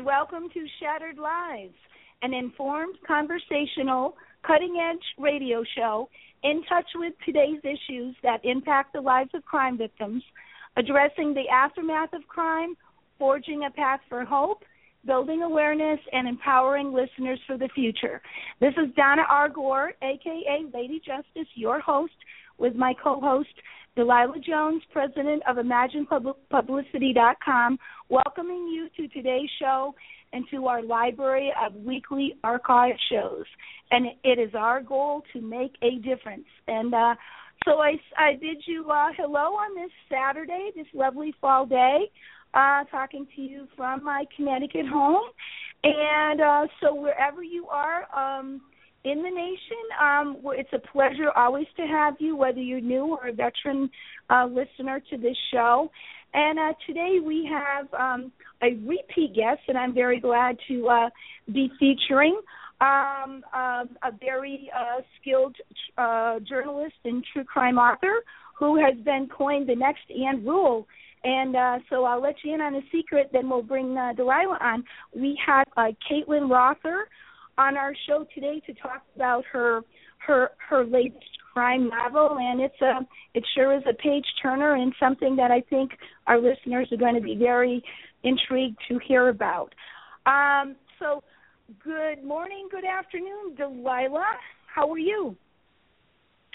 and welcome to Shattered Lives, an informed, conversational, cutting-edge radio show in touch with today's issues that impact the lives of crime victims, addressing the aftermath of crime, forging a path for hope, building awareness, and empowering listeners for the future. This is Donna Gore, a.k.a. Lady Justice, your host, with my co-host, Delilah Jones, president of ImaginePublicity.com, welcoming you to today's show and to our library of weekly archive shows. And it is our goal to make a difference. And so I bid you hello on this Saturday, this lovely fall day, talking to you from my Connecticut home. And so wherever you are, in the nation, it's a pleasure always to have you, whether you're new or a veteran listener to this show. And today we have a repeat guest, and I'm very glad to be featuring a very skilled journalist and true crime author who has been coined the next Ann Rule. And so I'll let you in on a secret, then we'll bring Delilah on. We have Caitlin Rother on our show today to talk about her latest crime novel, and it sure is a page turner and something that I think our listeners are going to be very intrigued to hear about. So good morning, good afternoon, Delilah. How are you?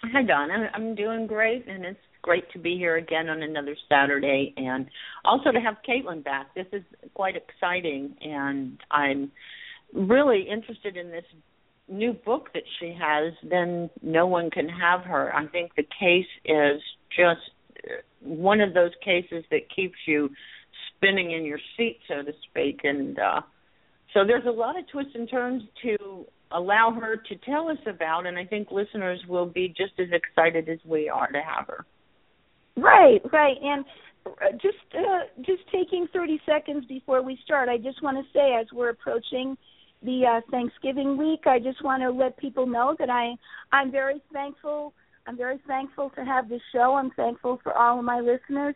Hi, Donna. I'm doing great, and it's great to be here again on another Saturday, and also to have Caitlin back. This is quite exciting, and I'm really interested in this new book that she has, Then No One Can Have Her. I think the case is just one of those cases that keeps you spinning in your seat, so to speak. And so there's a lot of twists and turns to allow her to tell us about, and I think listeners will be just as excited as we are to have her. Right, right. And just taking 30 seconds before we start, I just want to say, as we're approaching the Thanksgiving week, I just want to let people know that I'm very thankful. I'm very thankful to have this show. I'm thankful for all of my listeners,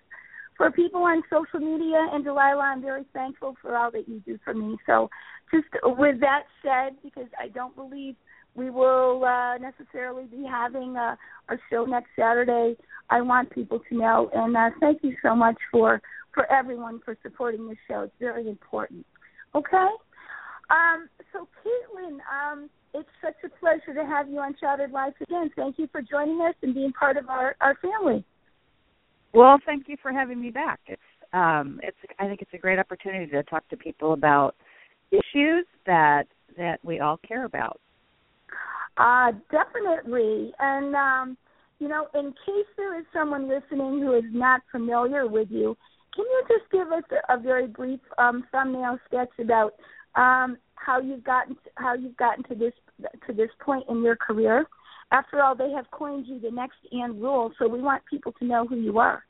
for people on social media, and Delilah, I'm very thankful for all that you do for me. So just with that said, because I don't believe we will necessarily be having a show next Saturday, I want people to know. And thank you so much for everyone for supporting this show. It's very important. Okay? So, Caitlin, it's such a pleasure to have you on Shattered Life again. Thank you for joining us and being part of our family. Well, thank you for having me back. It's I think it's a great opportunity to talk to people about issues that we all care about. Definitely. And, you know, in case there is someone listening who is not familiar with you, can you just give us a very brief thumbnail sketch about how you've gotten to this point in your career? After all, they have coined you the next Ann Rule, so we want people to know who you are.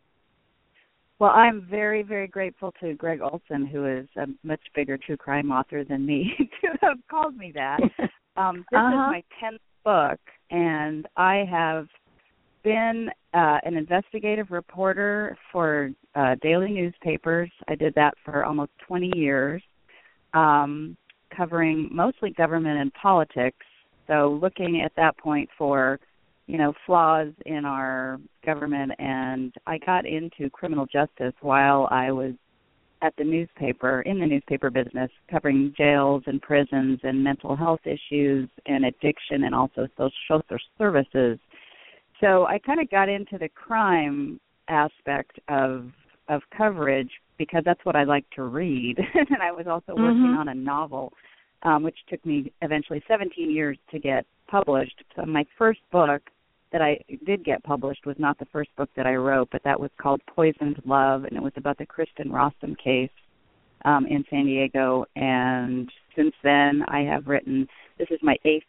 Well, I'm very, very grateful to Greg Olson, who is a much bigger true crime author than me, to have called me that. This is my 10th book, and I have been an investigative reporter for daily newspapers. I did that for almost 20 years, covering mostly government and politics. So looking at that point for, you know, flaws in our government. And I got into criminal justice while I was in the newspaper business, covering jails and prisons and mental health issues and addiction and also social services. So I kind of got into the crime aspect of coverage because that's what I like to read. And I was also working on a novel, which took me eventually 17 years to get published. So my first book that I did get published was not the first book that I wrote, but that was called Poisoned Love, and it was about the Kristen Rossum case in San Diego. And since then, I have written, this is my 8th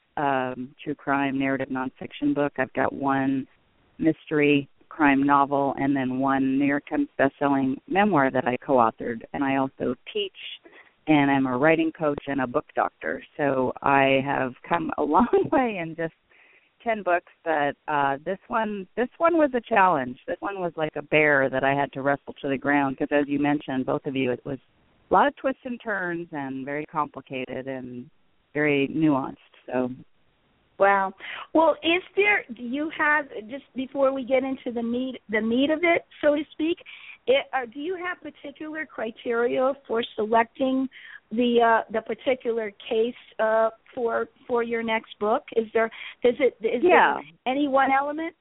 true crime narrative nonfiction book. I've got one mystery crime novel and then one New York Times bestselling memoir that I co-authored. And I also teach, and I'm a writing coach and a book doctor. So I have come a long way in just 10 books, but this one was a challenge. This one was like a bear that I had to wrestle to the ground because, as you mentioned, both of you, it was a lot of twists and turns and very complicated and very nuanced. So. Wow. Well, is there, do you have, just before we get into the meat of it, so to speak, do you have particular criteria for selecting the particular case for your next book? Is there any one element?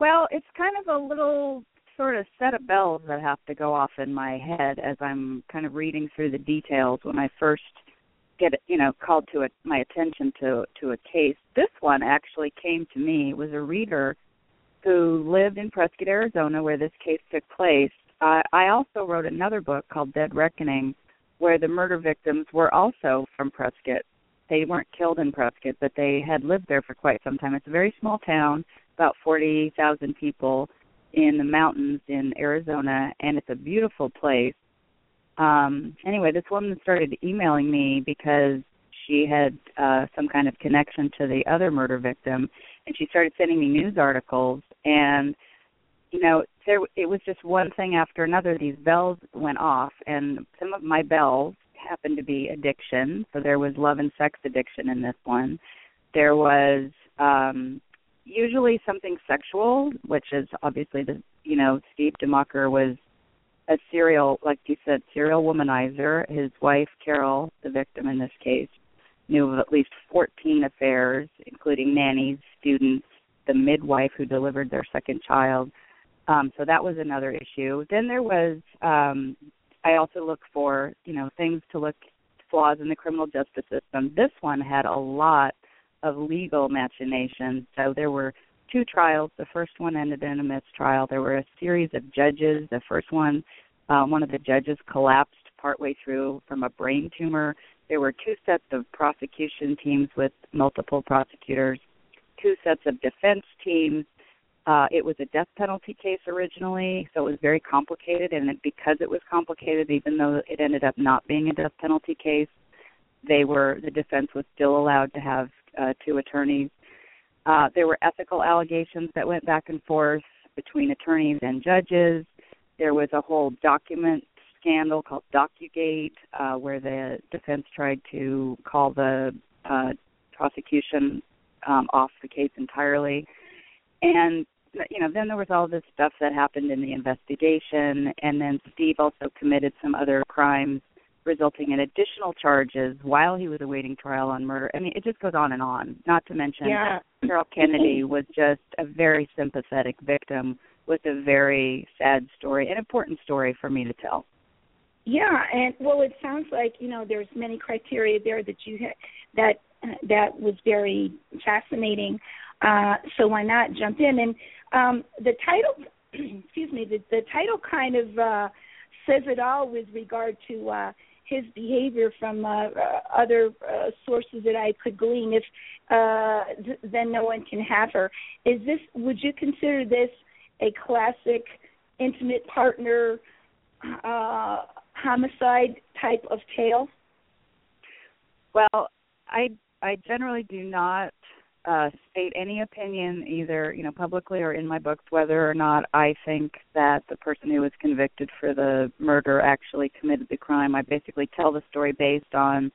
Well, it's kind of a little sort of set of bells that have to go off in my head as I'm kind of reading through the details when I first get, called to my attention to a case. This one actually came to me. It was a reader who lived in Prescott, Arizona, where this case took place. I also wrote another book called Dead Reckoning, where the murder victims were also from Prescott. They weren't killed in Prescott, but they had lived there for quite some time. It's a very small town, about 40,000 people in the mountains in Arizona, and it's a beautiful place. Anyway, this woman started emailing me because she had some kind of connection to the other murder victim, and she started sending me news articles. And, it was just one thing after another. These bells went off, and some of my bells happened to be addiction. So there was love and sex addiction in this one. There was usually something sexual, which is obviously, Steve DeMucker was a serial, like you said, serial womanizer. His wife, Carol, the victim in this case, knew of at least 14 affairs, including nannies, students, the midwife who delivered their second child. So that was another issue. Then there was, I also look for, things to look, flaws in the criminal justice system. This one had a lot of legal machinations. So there were two trials. The first one ended in a mistrial. There were a series of judges. The first one, one of the judges collapsed partway through from a brain tumor. There were two sets of prosecution teams with multiple prosecutors, two sets of defense teams. It was a death penalty case originally, so it was very complicated. And because it was complicated, even though it ended up not being a death penalty case, the defense was still allowed to have two attorneys. There were ethical allegations that went back and forth between attorneys and judges. There was a whole document scandal called DocuGate, where the defense tried to call the prosecution off the case entirely. And, then there was all this stuff that happened in the investigation. And then Steve also committed some other crimes, resulting in additional charges while he was awaiting trial on murder. I mean, it just goes on and on, not to mention Carol Kennedy was just a very sympathetic victim with a very sad story, an important story for me to tell. Yeah, and well, it sounds like there's many criteria there that you had, that was very fascinating. So why not jump in? And the title, excuse me, the title kind of says it all with regard to his behavior from other sources that I could glean. If Then No One Can Have Her, would you consider this a classic intimate partner homicide type of tale? Well, I generally do not state any opinion either, publicly or in my books, whether or not I think that the person who was convicted for the murder actually committed the crime. I basically tell the story based on,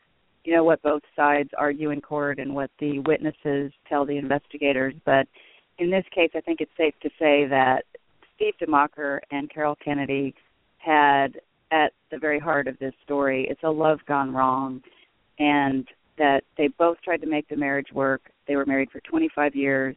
what both sides argue in court and what the witnesses tell the investigators. But in this case, I think it's safe to say that Steve DeMucker and Carol Kennedy had at the very heart of this story, it's a love gone wrong, and that they both tried to make the marriage work. They were married for 25 years.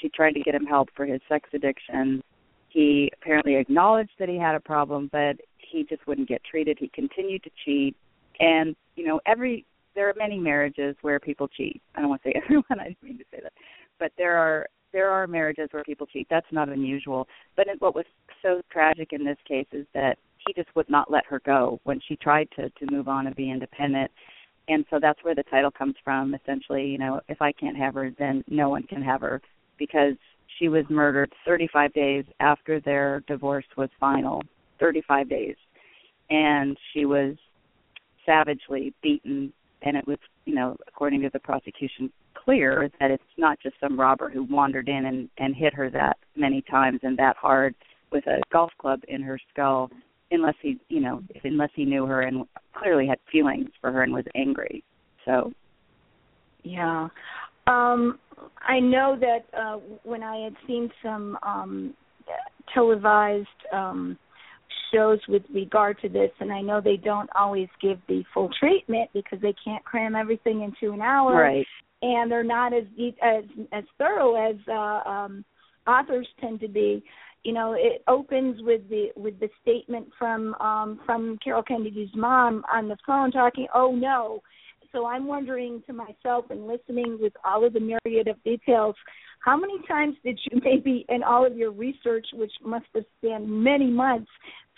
She tried to get him help for his sex addiction. He apparently acknowledged that he had a problem, but he just wouldn't get treated. He continued to cheat. And, there are many marriages where people cheat. I don't want to say everyone, I didn't mean to say that. But there are marriages where people cheat. That's not unusual. But what was so tragic in this case is that he just would not let her go when she tried to move on and be independent. And so that's where the title comes from, essentially, if I can't have her, then no one can have her, because she was murdered 35 days after their divorce was final, 35 days. And she was savagely beaten, and it was, according to the prosecution, clear that it's not just some robber who wandered in and hit her that many times and that hard with a golf club in her skull. unless he, you know, unless he knew her and clearly had feelings for her and was angry. So, yeah. I know that when I had seen some televised shows with regard to this, and I know they don't always give the full treatment because they can't cram everything into an hour, right. And they're not as thorough as authors tend to be. You know, it opens with the statement from Carol Kennedy's mom on the phone talking, "Oh no." So I'm wondering to myself and listening with all of the myriad of details, how many times did you maybe in all of your research, which must have spanned many months,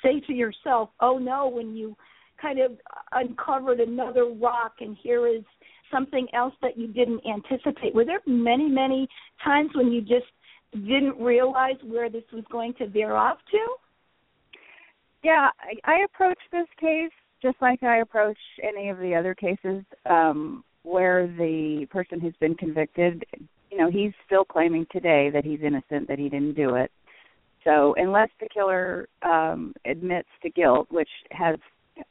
say to yourself, oh, no, when you kind of uncovered another rock and here is something else that you didn't anticipate? Were there many, many times when you just didn't realize where this was going to veer off to? Yeah, I approached this case just like I approach any of the other cases where the person who's been convicted, you know, he's still claiming today that he's innocent, that he didn't do it. So unless the killer admits to guilt, which has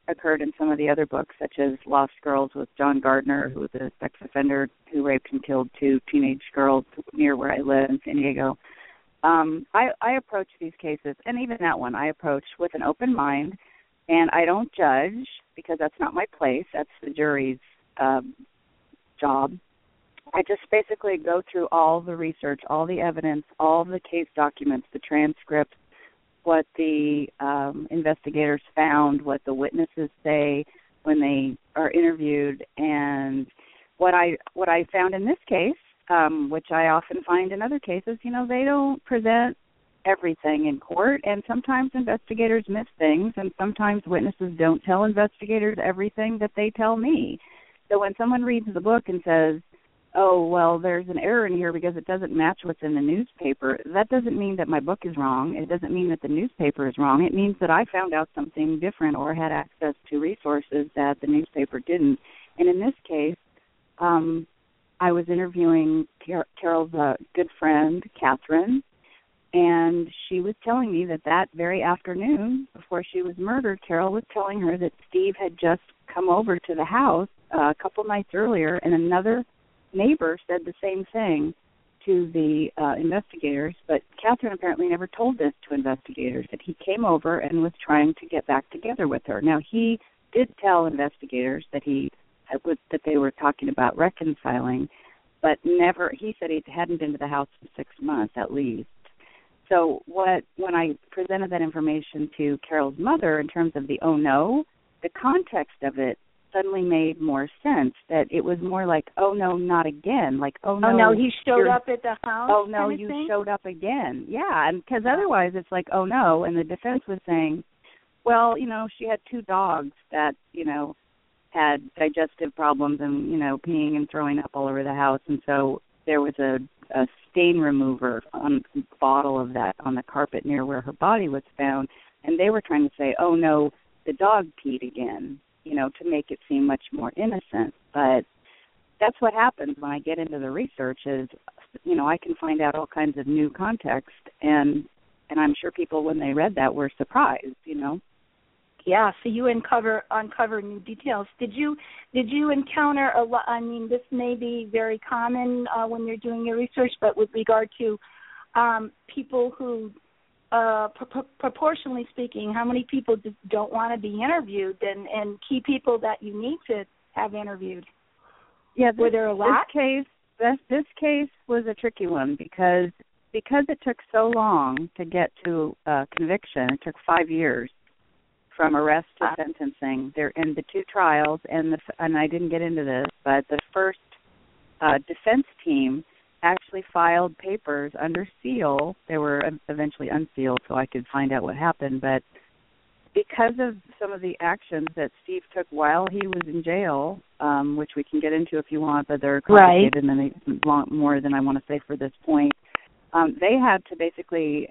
occurred in some of the other books, such as Lost Girls with John Gardner, who was a sex offender who raped and killed two teenage girls near where I live in San Diego, I approach these cases, and even that one I approach with an open mind. And I don't judge because that's not my place. That's the jury's job. I just basically go through all the research, all the evidence, all the case documents, the transcripts, what the investigators found, what the witnesses say when they are interviewed, and what I found in this case, which I often find in other cases. You know, they don't present everything in court, and sometimes investigators miss things, and sometimes witnesses don't tell investigators everything that they tell me. So when someone reads the book and says, oh, well, there's an error in here because it doesn't match what's in the newspaper, that doesn't mean that my book is wrong. It doesn't mean that the newspaper is wrong. It means that I found out something different or had access to resources that the newspaper didn't. And in this case, I was interviewing Carol's good friend, Catherine, and she was telling me that very afternoon, before she was murdered, Carol was telling her that Steve had just come over to the house a couple nights earlier, and another neighbor said the same thing to the investigators, but Catherine apparently never told this to investigators, that he came over and was trying to get back together with her. Now, he did tell investigators that they were talking about reconciling, but never. He said he hadn't been to the house for 6 months at least. So when I presented that information to Carol's mother in terms of the oh no, the context of it suddenly made more sense, that it was more like, oh no, not again. Like, oh no, he showed up at the house. Oh no, you showed up again. Yeah, and because otherwise it's like, oh no, and the defense was saying, well, you know, she had two dogs that, you know, had digestive problems and, you know, peeing and throwing up all over the house, and so there was a stain remover on a bottle of that on the carpet near where her body was found, and they were trying to say, oh, no, the dog peed again, you know, to make it seem much more innocent. But that's what happens when I get into the research is, you know, I can find out all kinds of new context, and I'm sure people, when they read that, were surprised, you know. Yeah, so you uncover new details. Did you encounter a lot? I mean, this may be very common when you're doing your research, but with regard to people who, proportionally speaking, how many people just don't want to be interviewed, and key people that you need to have interviewed? Yeah, were there a lot? This case was a tricky one because it took so long to get to conviction. It took 5 years. From arrest to sentencing, there in the two trials, and I didn't get into this, but the first defense team actually filed papers under seal. They were eventually unsealed, so I could find out what happened. But because of some of the actions that Steve took while he was in jail, which we can get into if you want, but they're complicated and they more than I want to say for this point. They had to basically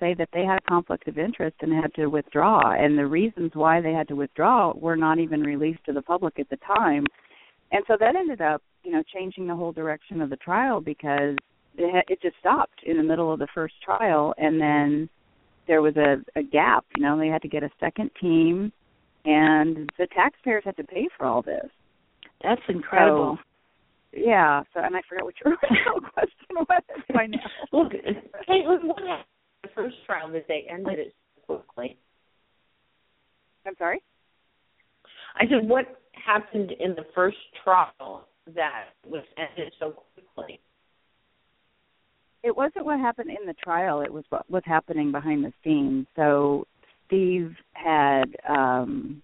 say that they had a conflict of interest and had to withdraw. And the reasons why they had to withdraw were not even released to the public at the time. And so that ended up, you know, changing the whole direction of the trial because it just stopped in the middle of the first trial. And then there was a gap. You know, they had to get a second team, and the taxpayers had to pay for all this. That's incredible. So, yeah. So, and I forgot what your original question was by now. Look, Caitlin, what happened the first round that they ended it so quickly? I'm sorry? I said, what happened in the first trial that was ended so quickly? It wasn't what happened in the trial. It was what was happening behind the scenes. So Steve had gotten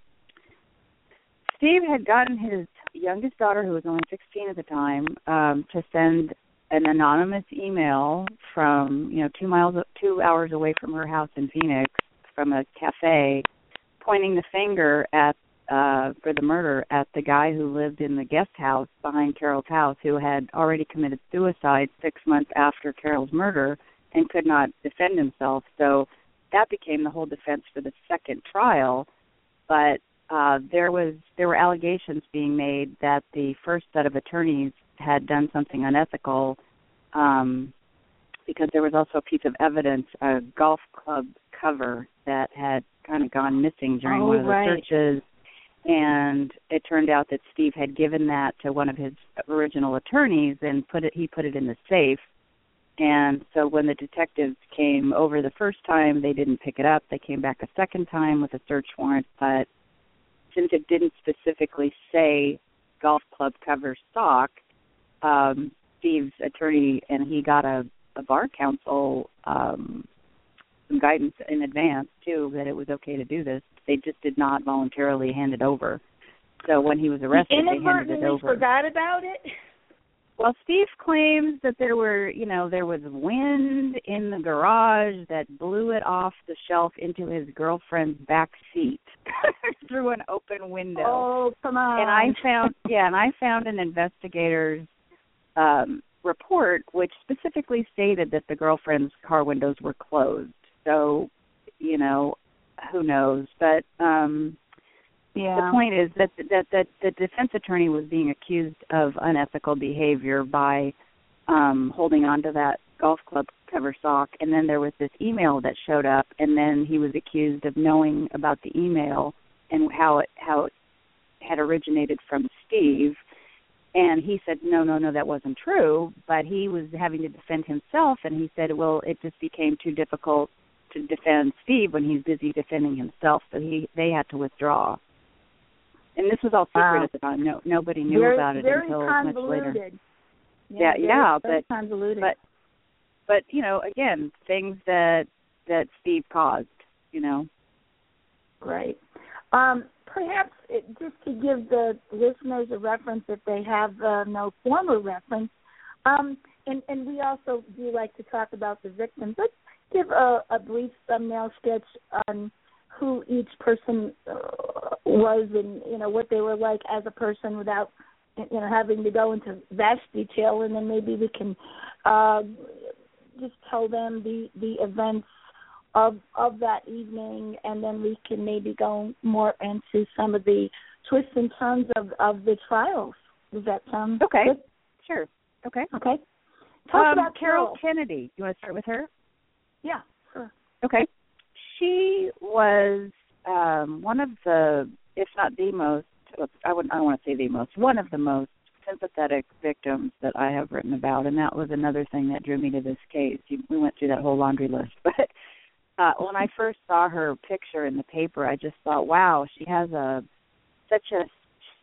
his youngest daughter, who was only 16 at the time, to send an anonymous email from 2 hours away from her house in Phoenix, from a cafe, pointing the finger at for the murder at the guy who lived in the guest house behind Carol's house, who had already committed suicide 6 months after Carol's murder and could not defend himself. So that became the whole defense for the second trial. But there were allegations being made that the first set of attorneys had done something unethical, because there was also a piece of evidence, a golf club cover, that had kind of gone missing during one of the searches. And it turned out that Steve had given that to one of his original attorneys, and he put it in the safe. And so when the detectives came over the first time, they didn't pick it up. They came back a second time with a search warrant, but since it didn't specifically say golf club cover stock, Steve's attorney and he got a bar counsel some guidance in advance, too, that it was okay to do this. They just did not voluntarily hand it over. So when he was arrested, they handed it over. Forgot about it? Well, Steve claims that there was wind in the garage that blew it off the shelf into his girlfriend's back seat through an open window. Oh, come on. And I found an investigator's report which specifically stated that the girlfriend's car windows were closed. So, who knows? But the point is that the defense attorney was being accused of unethical behavior by holding on to that golf club cover sock. And then there was this email that showed up, and then he was accused of knowing about the email and how it had originated from Steve. And he said, no, that wasn't true. But he was having to defend himself, and he said, well, it just became too difficult to defend Steve when he's busy defending himself, so they had to withdraw. And this was all secret at the time. No, nobody knew about it until much later. Convoluted. But again, things that Steve caused. Right. Perhaps just to give the listeners a reference if they have no former reference, and we also do like to talk about the victims. Let's give a brief thumbnail sketch on who each person was and, what they were like as a person without, having to go into vast detail, and then maybe we can just tell them the events of that evening, and then we can maybe go more into some of the twists and turns of the trials. Does that sound good? Sure. Okay. Talk about Carol Kennedy. You want to start with her? Yeah, sure. Okay. She was one of the, if not the most, I don't want to say the most, one of the most sympathetic victims that I have written about, and that was another thing that drew me to this case. We went through that whole laundry list, but when I first saw her picture in the paper, I just thought, wow, she has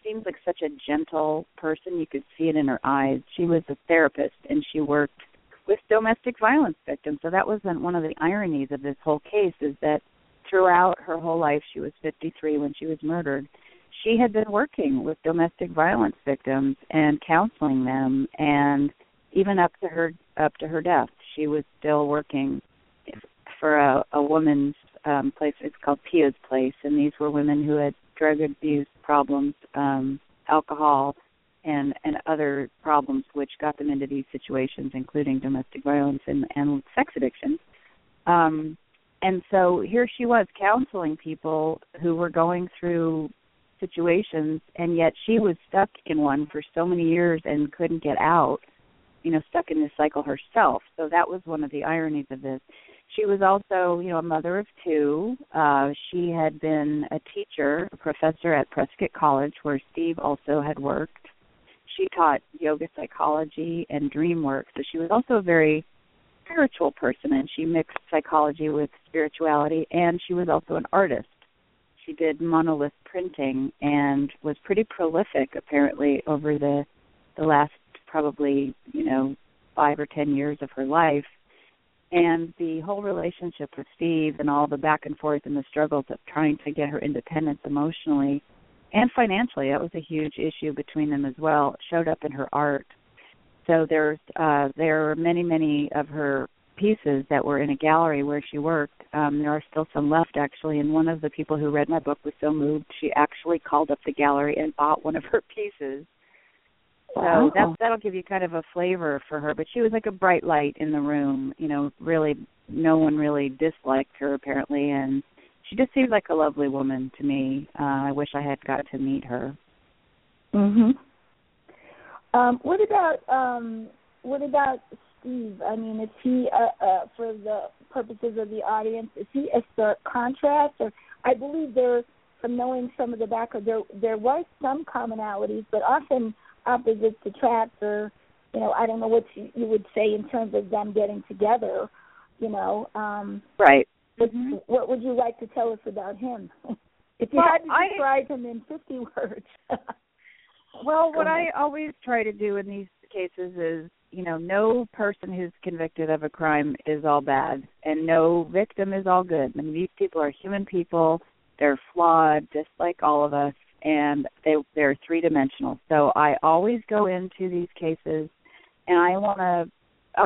seems like such a gentle person. You could see it in her eyes. She was a therapist, and she worked with domestic violence victims. So that was one of the ironies of this whole case, is that throughout her whole life, she was 53 when she was murdered. She had been working with domestic violence victims and counseling them, and even up to her death, she was still working for a woman's place. It's called Pia's Place, and these were women who had drug abuse problems, alcohol, and other problems which got them into these situations, including domestic violence and sex addiction. And so here she was counseling people who were going through situations, and yet she was stuck in one for so many years and couldn't get out, stuck in this cycle herself. So that was one of the ironies of this. She was also, you know, a mother of two. She had been a teacher, a professor at Prescott College, where Steve also had worked. She taught yoga psychology and dream work, so she was also a very spiritual person, and she mixed psychology with spirituality, and she was also an artist. She did monolith printing and was pretty prolific, apparently, over the last probably, 5 or 10 years of her life. And the whole relationship with Steve and all the back and forth and the struggles of trying to get her independence emotionally and financially, that was a huge issue between them as well, showed up in her art. So there are many, many of her pieces that were in a gallery where she worked. There are still some left, actually, and one of the people who read my book was so moved, she actually called up the gallery and bought one of her pieces. So that'll give you kind of a flavor for her. But she was like a bright light in the room. Really, no one really disliked her, apparently. And she just seemed like a lovely woman to me. I wish I had got to meet her. Mm-hmm. What about Steve? I mean, is he, for the purposes of the audience, is he a stark contrast? Or I believe there, from knowing some of the background, there was some commonalities, but often opposites attract, or I don't know what you would say in terms of them getting together. Right. Mm-hmm. What would you like to tell us about him? If you had to describe him in 50 words. Well, what I always try to do in these cases is, no person who's convicted of a crime is all bad, and no victim is all good. I mean, these people are human people; they're flawed, just like all of us. And they're three-dimensional. So I always go into these cases, and I want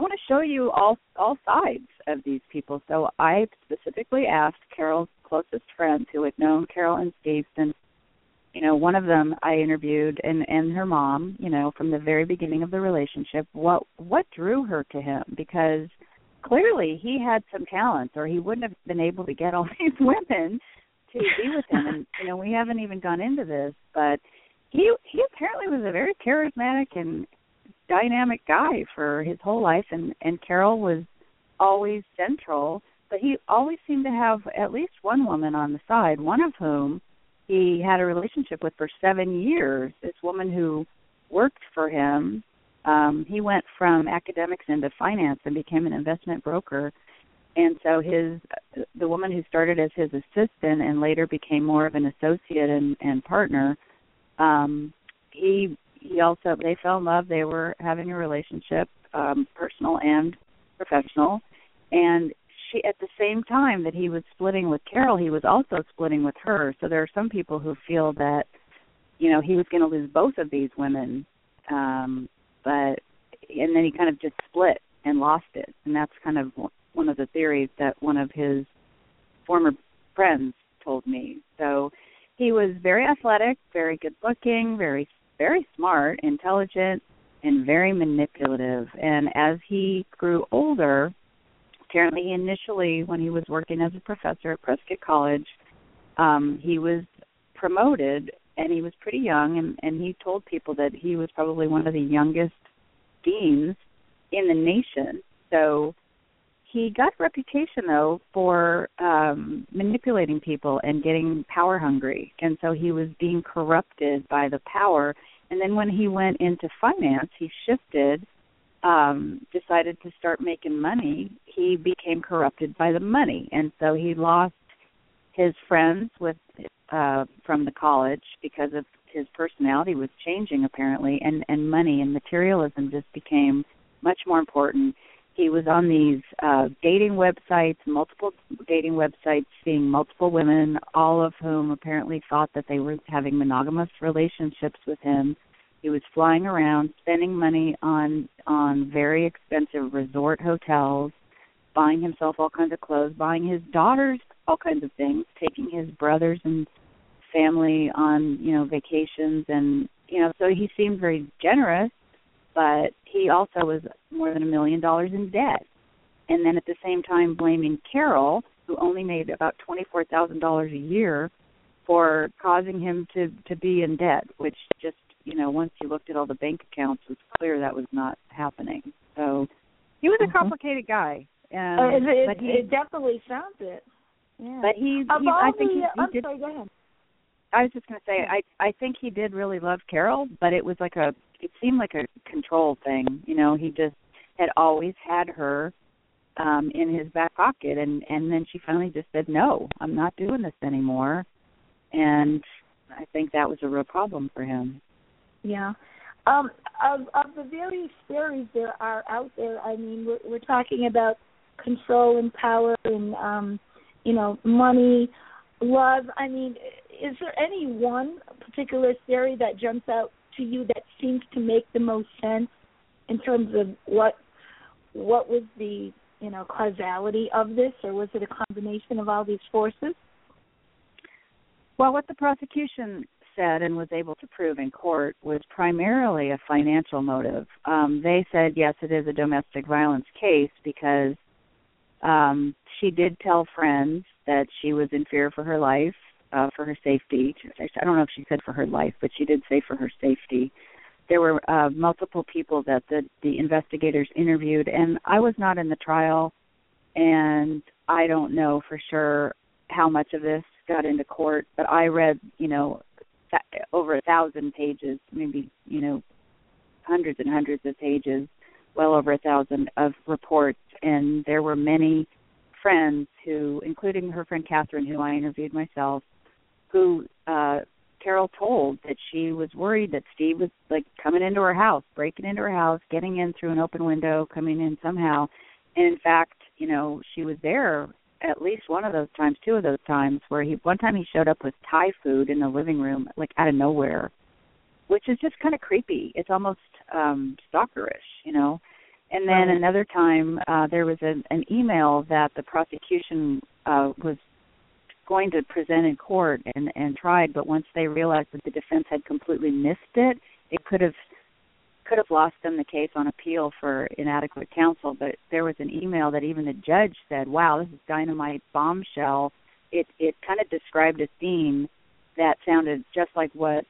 to show you all sides of these people. So I specifically asked Carol's closest friends, who had known Carol and Steve since, one of them I interviewed, and her mom, from the very beginning of the relationship, what drew her to him, because clearly he had some talents, or he wouldn't have been able to get all these women to be with him. And we haven't even gone into this, but he apparently was a very charismatic and dynamic guy for his whole life, and Carol was always central, but he always seemed to have at least one woman on the side, one of whom he had a relationship with for 7 years, this woman who worked for him. He went from academics into finance and became an investment broker. And so the woman who started as his assistant and later became more of an associate and partner, they fell in love. They were having a relationship, personal and professional. And she, at the same time that he was splitting with Carol, he was also splitting with her. So there are some people who feel that, he was going to lose both of these women, and then he kind of just split and lost it. And that's kind of one of the theories that one of his former friends told me. So he was very athletic, very good looking, very, very smart, intelligent, and very manipulative. And as he grew older, apparently initially when he was working as a professor at Prescott College, he was promoted, and he was pretty young, and he told people that he was probably one of the youngest deans in the nation. So he got a reputation, though, for manipulating people and getting power hungry. And so he was being corrupted by the power. And then when he went into finance, he shifted, decided to start making money. He became corrupted by the money. And so he lost his friends from the college because of his personality was changing, apparently, and money and materialism just became much more important. He was on these dating websites, multiple dating websites, seeing multiple women, all of whom apparently thought that they were having monogamous relationships with him. He was flying around, spending money on very expensive resort hotels, buying himself all kinds of clothes, buying his daughters all kinds of things, taking his brothers and family on, vacations. And, so he seemed very generous. But he also was more than $1 million in debt. And then at the same time blaming Carol, who only made about $24,000 a year, for causing him to be in debt, which just, once you looked at all the bank accounts, it was clear that was not happening. So he was a complicated guy. It definitely sounds it. Yeah, but sorry, go ahead. I was just going to say, I think he did really love Carol, but it was like it seemed like a control thing. You know, he just had always had her in his back pocket, and then she finally just said, no, I'm not doing this anymore. And I think that was a real problem for him. Yeah. Of the various theories there are out there, I mean, we're talking about control and power and, money, love. I mean, is there any one particular theory that jumps out to you that seems to make the most sense in terms of what was the, causality of this, or was it a combination of all these forces? Well, what the prosecution said and was able to prove in court was primarily a financial motive. They said, yes, it is a domestic violence case because she did tell friends that she was in fear for her life, for her safety. I don't know if she said for her life, but she did say for her safety. There were multiple people that the investigators interviewed, and I was not in the trial, and I don't know for sure how much of this got into court, but I read, over 1,000 pages, maybe, hundreds and hundreds of pages, well over 1,000 of reports, and there were many friends who, including her friend Catherine, who I interviewed myself, who Carol told that she was worried that Steve was, coming into her house, breaking into her house, getting in through an open window, coming in somehow. And, in fact, she was there at least two of those times, where one time he showed up with Thai food in the living room, out of nowhere, which is just kind of creepy. It's almost stalkerish, And then another time there was an email that the prosecution was going to present in court and tried, but once they realized that the defense had completely missed it, it could have lost them the case on appeal for inadequate counsel. But there was an email that even the judge said, wow, this is dynamite bombshell. It kind of described a scene that sounded just like what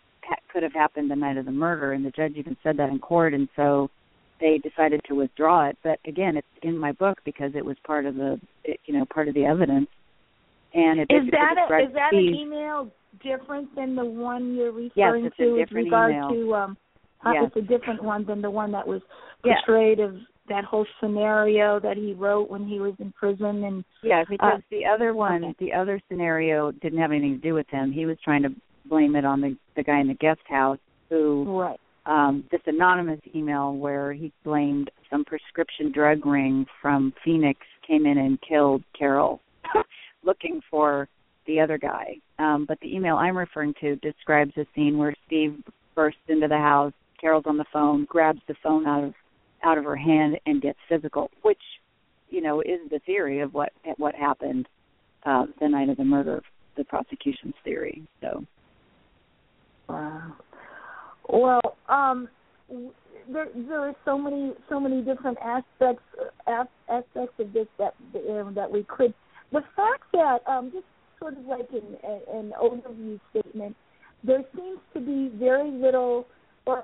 could have happened the night of the murder, and the judge even said that in court, and so they decided to withdraw it. But again, it's in my book because it was part of the part of the evidence. And it is that an email different than the one you're referring to with regard email. To it's a different one than the one that was portrayed of that whole scenario that he wrote when he was in prison. And because the other one, the other scenario didn't have anything to do with him. He was trying to blame it on the guy in the guest house who this anonymous email where he blamed some prescription drug ring from Phoenix came in and killed Carol looking for the other guy. But the email I'm referring to describes a scene where Steve bursts into the house, Carol's on the phone, grabs the phone out of her hand and gets physical, which, is the theory of what happened the night of the murder, the prosecution's theory. So, wow. Well, there are so many different aspects of this that we could. The fact that just sort of like an overview statement, there seems to be very little. Or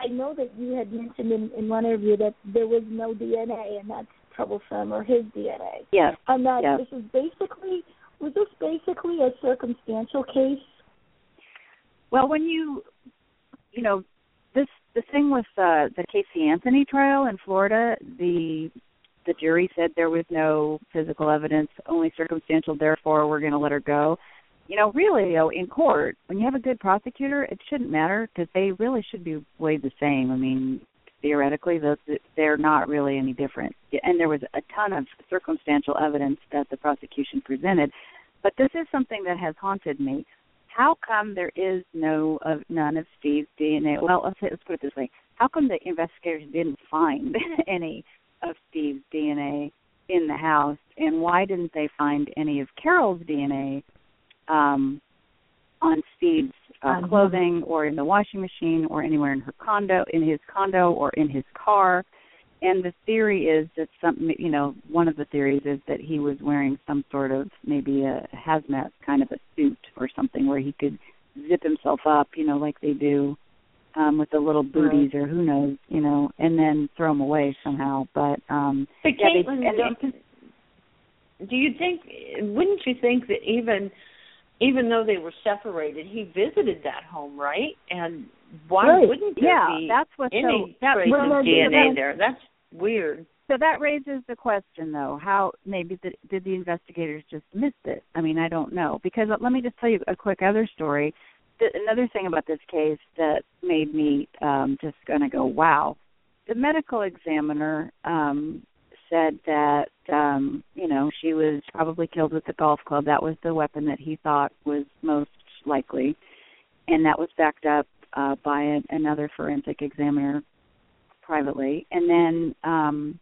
I know that you had mentioned in one interview that there was no DNA, and that's troublesome, or his DNA. Yes. And that this is basically a circumstantial case? Well, when the thing with the Casey Anthony trial in Florida, the jury said there was no physical evidence, only circumstantial, therefore we're going to let her go. Really, though, in court, when you have a good prosecutor, it shouldn't matter because they really should be weighed the same. I mean, theoretically, they're not really any different. And there was a ton of circumstantial evidence that the prosecution presented. But this is something that has haunted me. How come there is none of Steve's DNA? Well, let's put it this way. How come the investigators didn't find any of Steve's DNA in the house? And why didn't they find any of Carol's DNA on Steve's clothing or in the washing machine or anywhere in his condo or in his car? And the theory is that one of the theories is that he was wearing some sort of maybe a hazmat kind of a suit or something where he could zip himself up, like they do with the little booties or who knows, you know, and then throw them away somehow. But yeah, Caitlin, do you think, wouldn't you think that even though they were separated, he visited that home, right? And why wouldn't there be any trace of DNA there? That's weird. So that raises the question, though, how maybe did the investigators just miss it? I mean, I don't know. Because let me just tell you a quick other story. Another thing about this case that made me just going to go, wow. The medical examiner said that, you know, she was probably killed with the golf club. That was the weapon that he thought was most likely. And that was backed up by another forensic examiner privately. And then...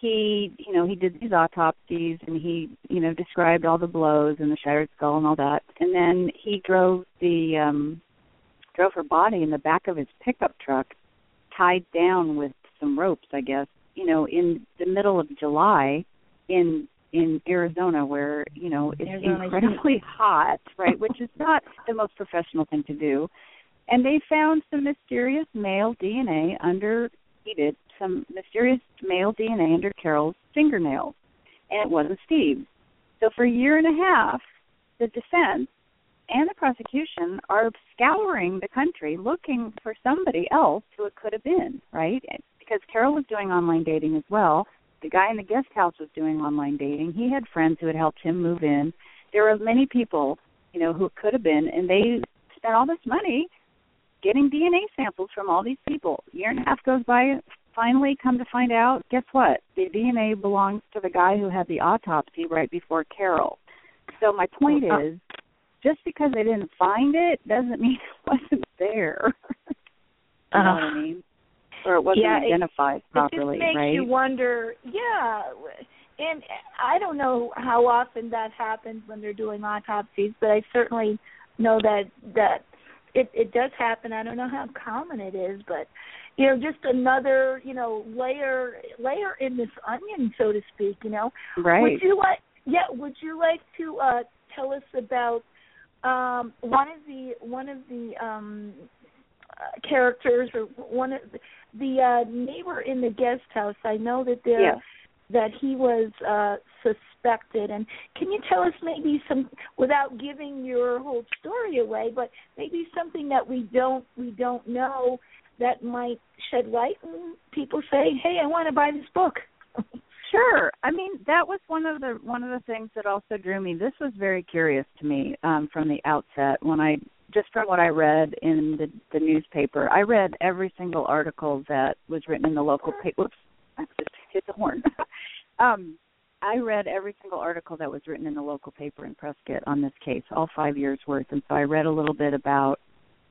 He did these autopsies, and he, you know, described all the blows and the shattered skull and all that. And then he drove her body in the back of his pickup truck, tied down with some ropes, I guess, you know, in the middle of July in Arizona, where, you know, it's incredibly hot, right, which is not the most professional thing to do. And they found some mysterious male DNA under Carol's fingernails, and it wasn't Steve's. So for a year and a half, the defense and the prosecution are scouring the country looking for somebody else who it could have been, right? Because Carol was doing online dating as well. The guy in the guest house was doing online dating. He had friends who had helped him move in. There were many people, you know, who it could have been, and they spent all this money getting DNA samples from all these people. A year and a half goes by. Finally, come to find out, guess what? The DNA belongs to the guy who had the autopsy right before Carol. So my point is, just because they didn't find it doesn't mean it wasn't there. You know what I mean? Or it wasn't identified properly, right? It just makes you wonder, and I don't know how often that happens when they're doing autopsies, but I certainly know that It does happen. I don't know how common it is, but, you know, just another, you know, layer in this onion, so to speak, you know. Right. Would you like to tell us about one of the characters or one of the neighbor in the guest house? I know that that he was suspected. And can you tell us maybe some, without giving your whole story away, but maybe something that we don't know that might shed light and people say, hey, I want to buy this book? Sure. I mean, that was one of the things that also drew me. This was very curious to me from the outset. From what I read in the newspaper, I read every single article that was written in the local paper. Whoops. I just hit the horn. I read every single article that was written in the local paper in Prescott on this case, all 5 years' worth. And so I read a little bit about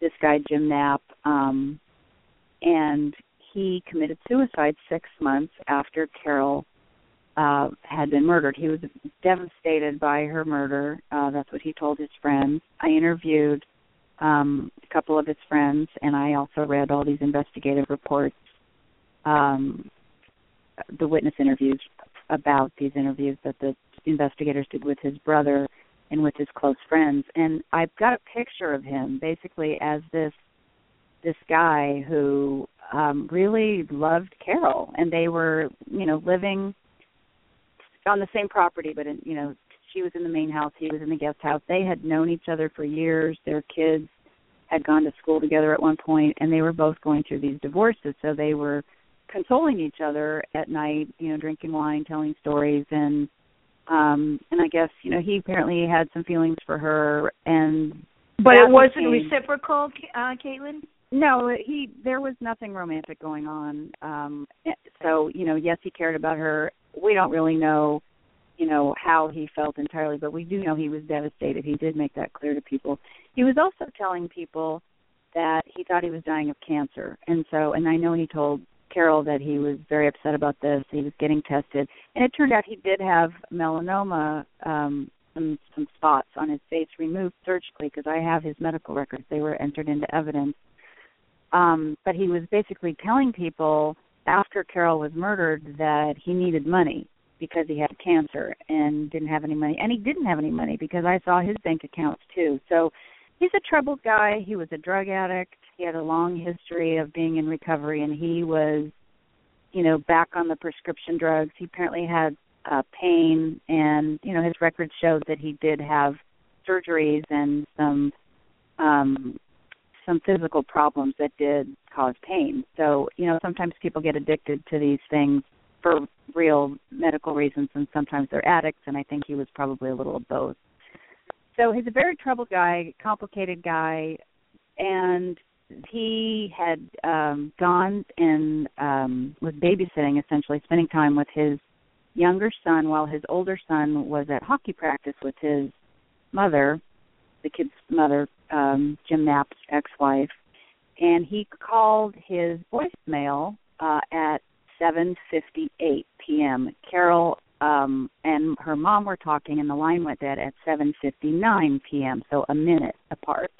this guy, Jim Knapp, and he committed suicide 6 months after Carol had been murdered. He was devastated by her murder. That's what he told his friends. I interviewed a couple of his friends, and I also read all these investigative reports, the witness interviews about these interviews that the investigators did with his brother and with his close friends. And I've got a picture of him basically as this guy who really loved Carol. And they were, you know, living on the same property, but, you know, she was in the main house, he was in the guest house. They had known each other for years. Their kids had gone to school together at one point, and they were both going through these divorces. So they were consoling each other at night, you know, drinking wine, telling stories, and I guess, you know, he apparently had some feelings for her, but it wasn't reciprocal, Caitlin? No, there was nothing romantic going on. So, you know, yes, he cared about her. We don't really know, you know, how he felt entirely, but we do know he was devastated. He did make that clear to people. He was also telling people that he thought he was dying of cancer, and I know he told Carol that he was very upset about this. He was getting tested, and it turned out he did have melanoma, some spots on his face removed surgically, because I have his medical records. They were entered into evidence. But he was basically telling people after Carol was murdered that he needed money because he had cancer and didn't have any money. And he didn't have any money, because I saw his bank accounts too. So he's a troubled guy. He was a drug addict. He had a long history of being in recovery, and he was, you know, back on the prescription drugs. He apparently had pain, and, you know, his records showed that he did have surgeries and some physical problems that did cause pain. So, you know, sometimes people get addicted to these things for real medical reasons, and sometimes they're addicts, and I think he was probably a little of both. So he's a very troubled guy, complicated guy, and he had gone and was babysitting, essentially, spending time with his younger son while his older son was at hockey practice with his mother, the kid's mother, Jim Knapp's ex-wife, and he called his voicemail at 7:58 p.m. Carol and her mom were talking, and the line went dead at 7:59 p.m., so a minute apart.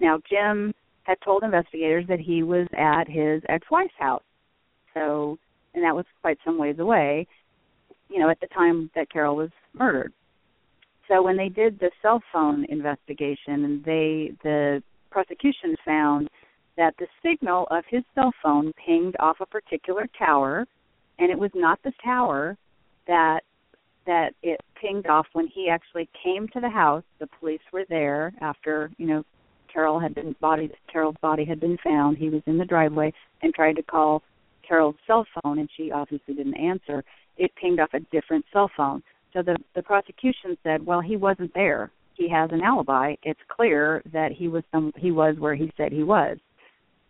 Now, Jim had told investigators that he was at his ex-wife's house, so, and that was quite some ways away, you know, at the time that Carol was murdered. So when they did the cell phone investigation, the prosecution found that the signal of his cell phone pinged off a particular tower, and it was not the tower that it pinged off when he actually came to the house. The police were there after, you know, Carol's body had been found. He was in the driveway and tried to call Carol's cell phone, and she obviously didn't answer. It pinged off a different cell phone. So the prosecution said, well, he wasn't there. He has an alibi. It's clear that he was where he said he was.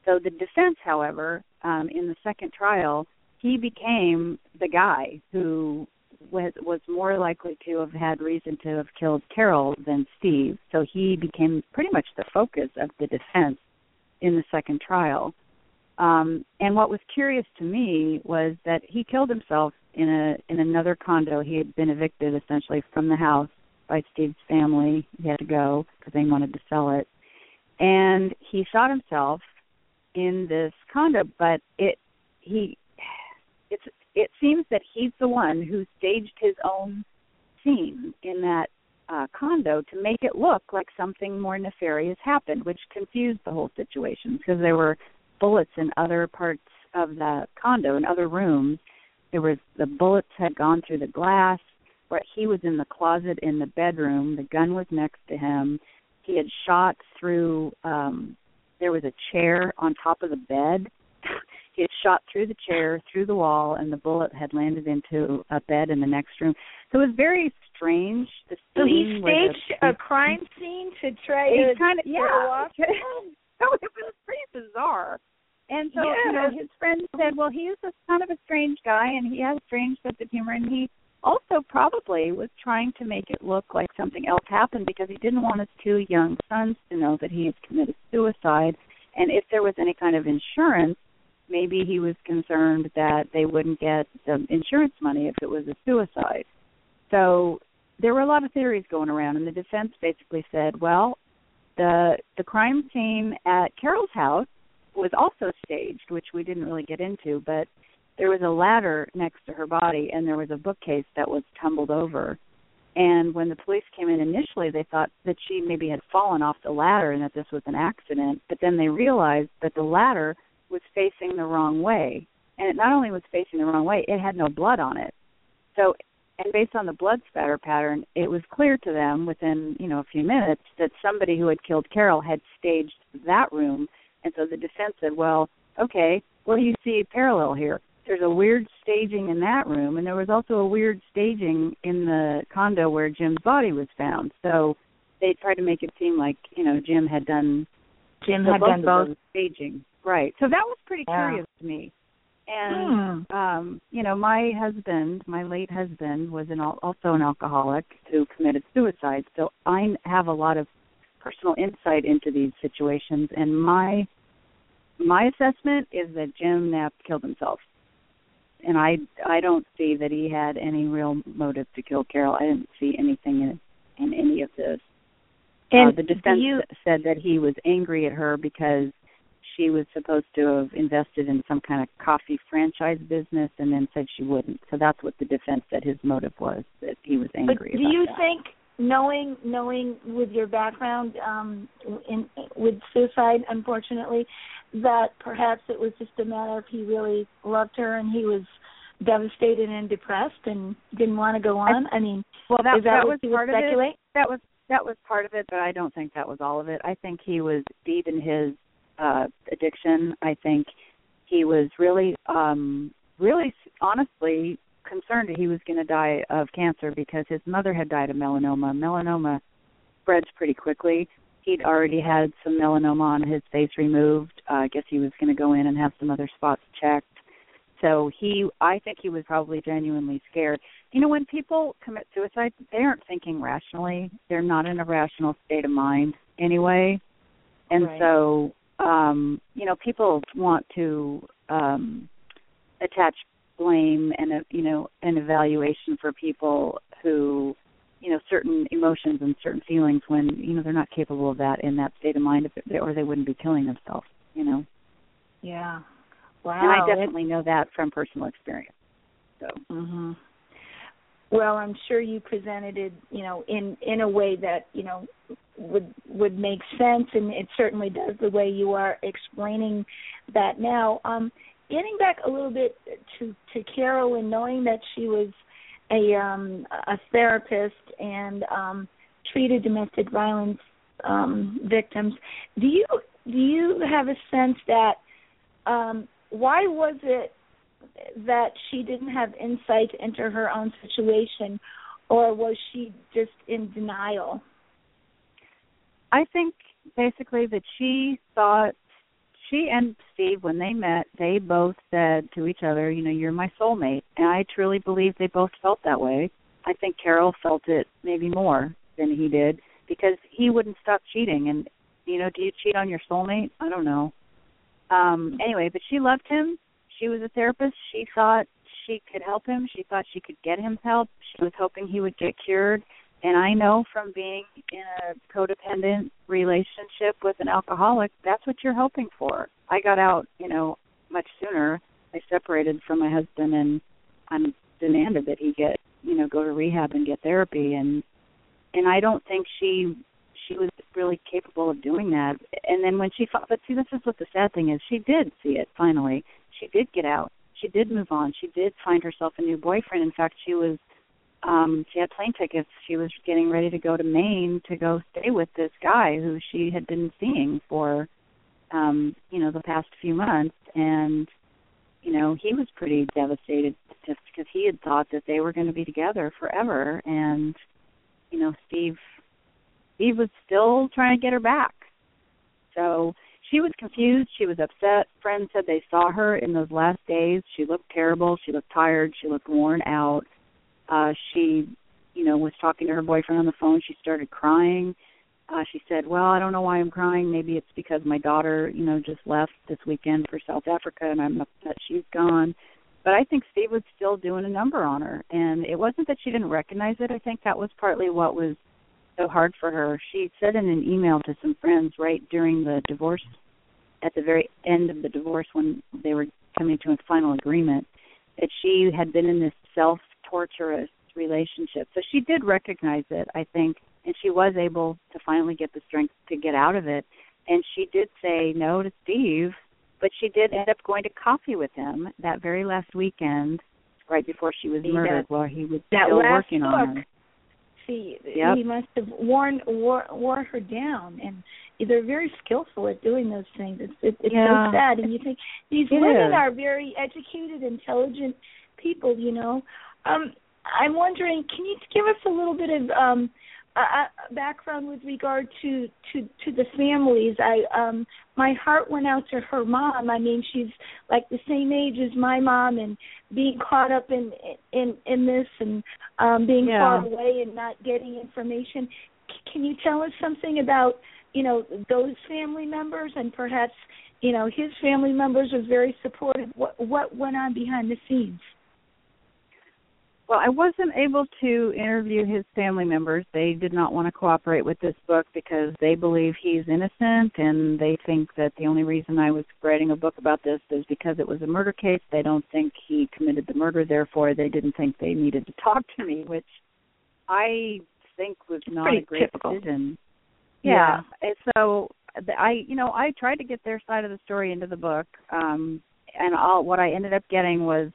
So the defense, however, in the second trial, he became the guy who was more likely to have had reason to have killed Carol than Steve. So he became pretty much the focus of the defense in the second trial. And what was curious to me was that he killed himself in another condo. He had been evicted, essentially, from the house by Steve's family. He had to go because they wanted to sell it. And he shot himself in this condo, but it seems that he's the one who staged his own scene in that condo to make it look like something more nefarious happened, which confused the whole situation because there were bullets in other parts of the condo, in other rooms. The bullets had gone through the glass, but he was in the closet in the bedroom. The gun was next to him. He had shot through, there was a chair on top of the bed. He had shot through the chair, through the wall, and the bullet had landed into a bed in the next room. So it was very strange. So he staged a crime scene to try to get off? Yeah. So it was pretty bizarre. And so, you know, his friend said, well, he is kind of a strange guy, and he has a strange sense of humor, and he also probably was trying to make it look like something else happened because he didn't want his two young sons to know that he had committed suicide. And if there was any kind of insurance, maybe he was concerned that they wouldn't get the insurance money if it was a suicide. So there were a lot of theories going around, and the defense basically said, well, the crime scene at Carol's house was also staged, which we didn't really get into, but there was a ladder next to her body, and there was a bookcase that was tumbled over. And when the police came in initially, they thought that she maybe had fallen off the ladder and that this was an accident, but then they realized that the ladder was facing the wrong way. And it not only was facing the wrong way, it had no blood on it. So, and based on the blood spatter pattern, it was clear to them within, you know, a few minutes that somebody who had killed Carol had staged that room. And so the defense said, well, okay, what do you see parallel here? There's a weird staging in that room, and there was also a weird staging in the condo where Jim's body was found. So they tried to make it seem like, you know, Jim had done both staging. Right. So that was pretty curious to me. And, you know, my late husband, was also an alcoholic who committed suicide. So I have a lot of personal insight into these situations, and my assessment is that Jim Knapp killed himself, and I don't see that he had any real motive to kill Carol. I didn't see anything in any of this. And the defense said that he was angry at her because she was supposed to have invested in some kind of coffee franchise business and then said she wouldn't. So that's what the defense said his motive was, that he was angry about that. knowing with your background with suicide, unfortunately, that perhaps it was just a matter of he really loved her and he was devastated and depressed and didn't want to go on. Well, that was part of it. That was part of it, but I don't think that was all of it. I think he was deep in his addiction. I think he was really, really, honestly concerned that he was going to die of cancer because his mother had died of melanoma. Melanoma spreads pretty quickly. He'd already had some melanoma on his face removed. I guess he was going to go in and have some other spots checked. So I think he was probably genuinely scared. You know, when people commit suicide, they aren't thinking rationally. They're not in a rational state of mind anyway. And right. So, you know, people want to attach blame and, you know, an evaluation for people who, you know, certain emotions and certain feelings when, you know, they're not capable of that in that state of mind, or they wouldn't be killing themselves, you know. Yeah. Wow. And I definitely know that from personal experience. So. Mm-hmm. Well, I'm sure you presented it, you know, in a way that, you know, would make sense, and it certainly does the way you are explaining that now. Getting back a little bit to Carol, and knowing that she was a therapist and treated domestic violence victims, do you have a sense that why was it that she didn't have insight into her own situation, or was she just in denial? I think basically that she thought, she and Steve, when they met, they both said to each other, you know, you're my soulmate. And I truly believe they both felt that way. I think Carol felt it maybe more than he did because he wouldn't stop cheating. And, you know, do you cheat on your soulmate? I don't know. Anyway, but she loved him. She was a therapist. She thought she could help him. She thought she could get him help. She was hoping he would get cured. And I know from being in a codependent relationship with an alcoholic, that's what you're hoping for. I got out, you know, much sooner. I separated from my husband, and I demanded that he get, you know, go to rehab and get therapy. And I don't think she was really capable of doing that. And then when she thought, but see, this is what the sad thing is. She did see it finally. She did get out. She did move on. She did find herself a new boyfriend. In fact, she was. She had plane tickets. She was getting ready to go to Maine to go stay with this guy who she had been seeing for, you know, the past few months. And, you know, he was pretty devastated just because he had thought that they were going to be together forever. And, you know, Steve was still trying to get her back. So she was confused. She was upset. Friends said they saw her in those last days. She looked terrible. She looked tired. She looked worn out. She, you know, was talking to her boyfriend on the phone. She started crying. She said, well, I don't know why I'm crying. Maybe it's because my daughter, you know, just left this weekend for South Africa, and I'm upset she's gone. But I think Steve was still doing a number on her. And it wasn't that she didn't recognize it. I think that was partly what was so hard for her. She said in an email to some friends right during the divorce, at the very end of the divorce when they were coming to a final agreement, that she had been in this torturous relationship. So she did recognize it, I think, and she was able to finally get the strength to get out of it. And she did say no to Steve, but she did end up going to coffee with him that very last weekend, right before she was murdered, while he was still working on her. See, yep. He must have wore her down, and they're very skillful at doing those things. It's so sad, and you think these women are very educated, intelligent people, you know. I'm wondering, can you give us a little bit of background with regard to the families? My heart went out to her mom. I mean, she's like the same age as my mom, and being caught up in this, and being far away and not getting information. Can you tell us something about, you know, those family members, and perhaps, you know, his family members was very supportive? What went on behind the scenes? Well, I wasn't able to interview his family members. They did not want to cooperate with this book because they believe he's innocent, and they think that the only reason I was writing a book about this is because it was a murder case. They don't think he committed the murder, therefore they didn't think they needed to talk to me, which I think was not pretty a great typical decision. Yeah. And so I tried to get their side of the story into the book, and what I ended up getting was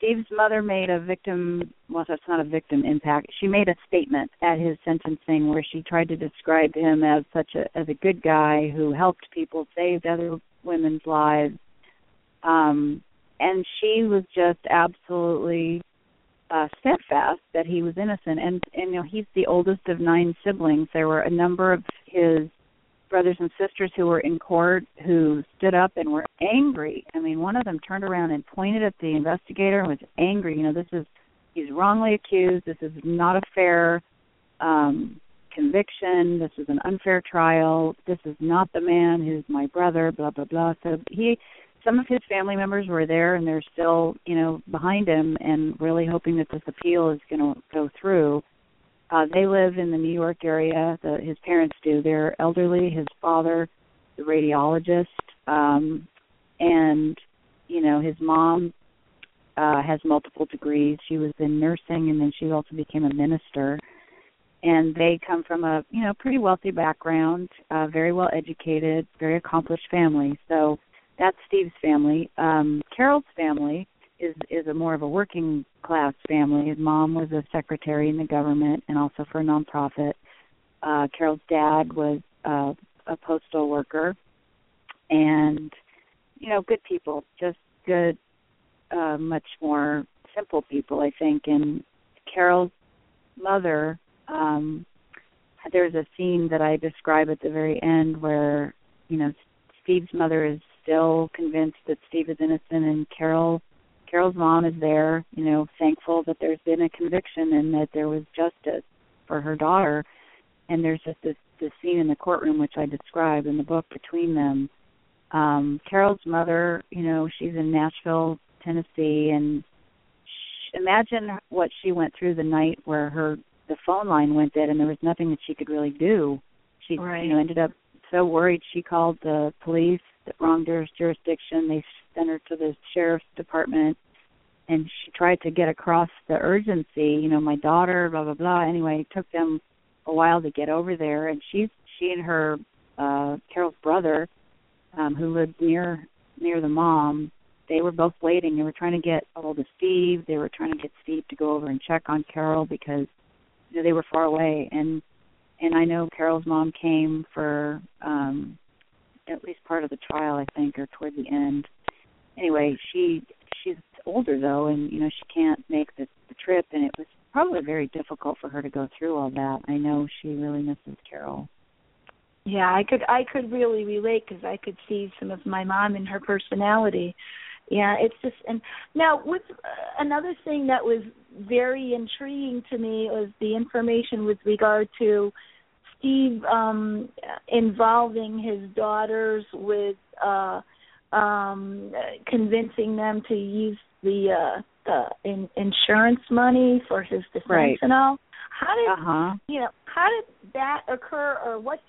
Dave's mother made a victim. Well, that's not a victim impact. She made a statement at his sentencing where she tried to describe him as such a good guy who helped people, saved other women's lives, and she was just absolutely steadfast that he was innocent. And he's the oldest of 9 siblings. There were a number of his brothers and sisters who were in court who stood up and were angry. I mean, one of them turned around and pointed at the investigator and was angry. He's wrongly accused. This is not a fair conviction. This is an unfair trial. This is not the man who's my brother, blah, blah, blah. So some of his family members were there, and they're still, behind him and really hoping that this appeal is going to go through. They live in the New York area. His parents do. They're elderly. His father, the radiologist, and his mom has multiple degrees. She was in nursing, and then she also became a minister. And they come from a pretty wealthy background, very well educated, very accomplished family. So that's Steve's family. Carol's family is a more of a working class family. His mom was a secretary in the government and also for a nonprofit. Carol's dad was a postal worker, and good people, just good, much more simple people, I think. And Carol's mother, there's a scene that I describe at the very end where Steve's mother is still convinced that Steve is innocent, and Carol's mom is there, thankful that there's been a conviction and that there was justice for her daughter. And there's just this scene in the courtroom, which I describe in the book, between them. Carol's mother, she's in Nashville, Tennessee, and imagine what she went through the night where the phone line went dead and there was nothing that she could really do. She ended up so worried she called the police. Wrong jurisdiction. They sent her to the sheriff's department, and she tried to get across the urgency. My daughter, blah blah blah. Anyway, it took them a while to get over there, and she and her Carol's brother, who lived near the mom, they were both waiting. They were trying to get a hold of Steve. They were trying to get Steve to go over and check on Carol because they were far away. And I know Carol's mom came for at least part of the trial, I think, or toward the end. Anyway, she's older, though, and, she can't make the trip, and it was probably very difficult for her to go through all that. I know she really misses Carol. Yeah, I could really relate because I could see some of my mom in her personality. Yeah, it's just – and now, with another thing that was very intriguing to me was the information with regard to Steve involving his daughters with convincing them to use the insurance money for his defense and all. How did how did that occur, or what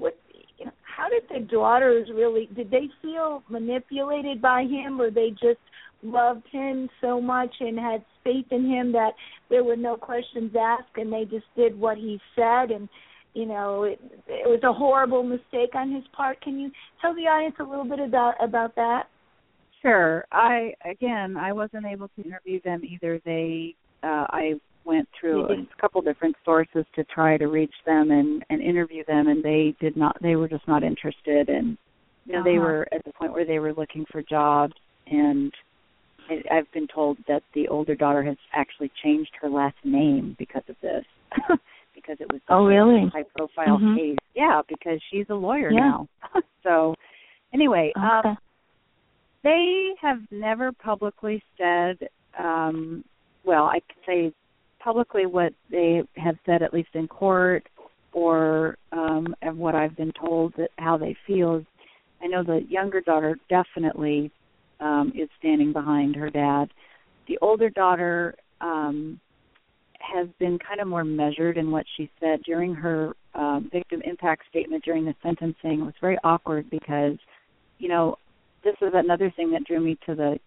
how did the daughters really, did they feel manipulated by him, or they just loved him so much and had faith in him that there were no questions asked and they just did what he said? And it was a horrible mistake on his part. Can you tell the audience a little bit about that? Sure. I wasn't able to interview them either. I went through a couple different sources to try to reach them and interview them, and they did not. They were just not interested, and they were at the point where they were looking for jobs. And I've been told that the older daughter has actually changed her last name because of this. Because it was a high-profile case. Yeah, because she's a lawyer now. So anyway, they have never publicly said, I could say publicly what they have said, at least in court, or and what I've been told that how they feel. Is, I know the younger daughter definitely is standing behind her dad. The older daughter has been kind of more measured in what she said. During her victim impact statement during the sentencing, it was very awkward because, this is another thing that drew me to the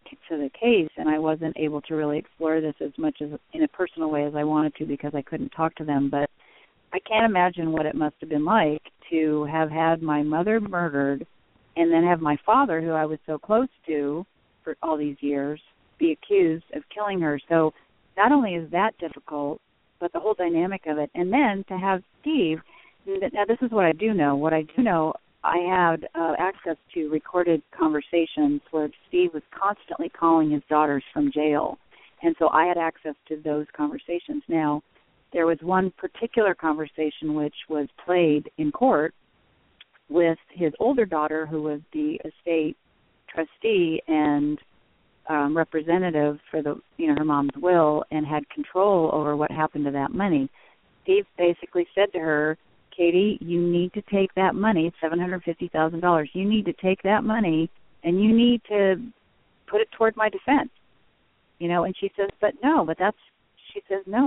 case, and I wasn't able to really explore this as much as in a personal way as I wanted to because I couldn't talk to them. But I can't imagine what it must have been like to have had my mother murdered and then have my father, who I was so close to for all these years, be accused of killing her. So not only is that difficult, but the whole dynamic of it. And then to have Steve, now this is what I do know. What I do know, I had access to recorded conversations where Steve was constantly calling his daughters from jail. And so I had access to those conversations. Now, there was one particular conversation which was played in court with his older daughter, who was the estate trustee and representative for the, you know, her mom's will, and had control over what happened to that money. Steve basically said to her, Katie, you need to take that money, $750,000. You need to take that money and you need to put it toward my defense. You know, and she says, no,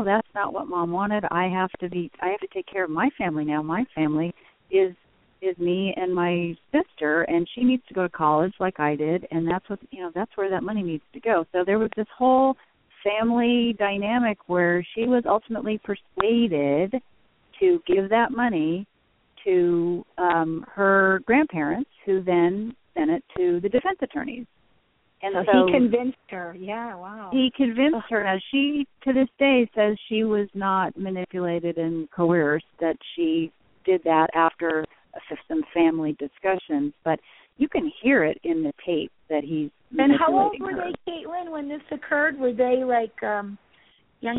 that's not what Mom wanted. I have to take care of my family now. My family is me and my sister, and she needs to go to college like I did, and that's where that money needs to go. So there was this whole family dynamic where she was ultimately persuaded to give that money to her grandparents, who then sent it to the defense attorneys. And so he convinced her. Yeah, wow. He convinced her. Now, she, to this day, says she was not manipulated and coerced, that she did that after some family discussions. But you can hear it in the tape that he's manipulating her. And how old were they, Caitlin, when this occurred? Were they like... I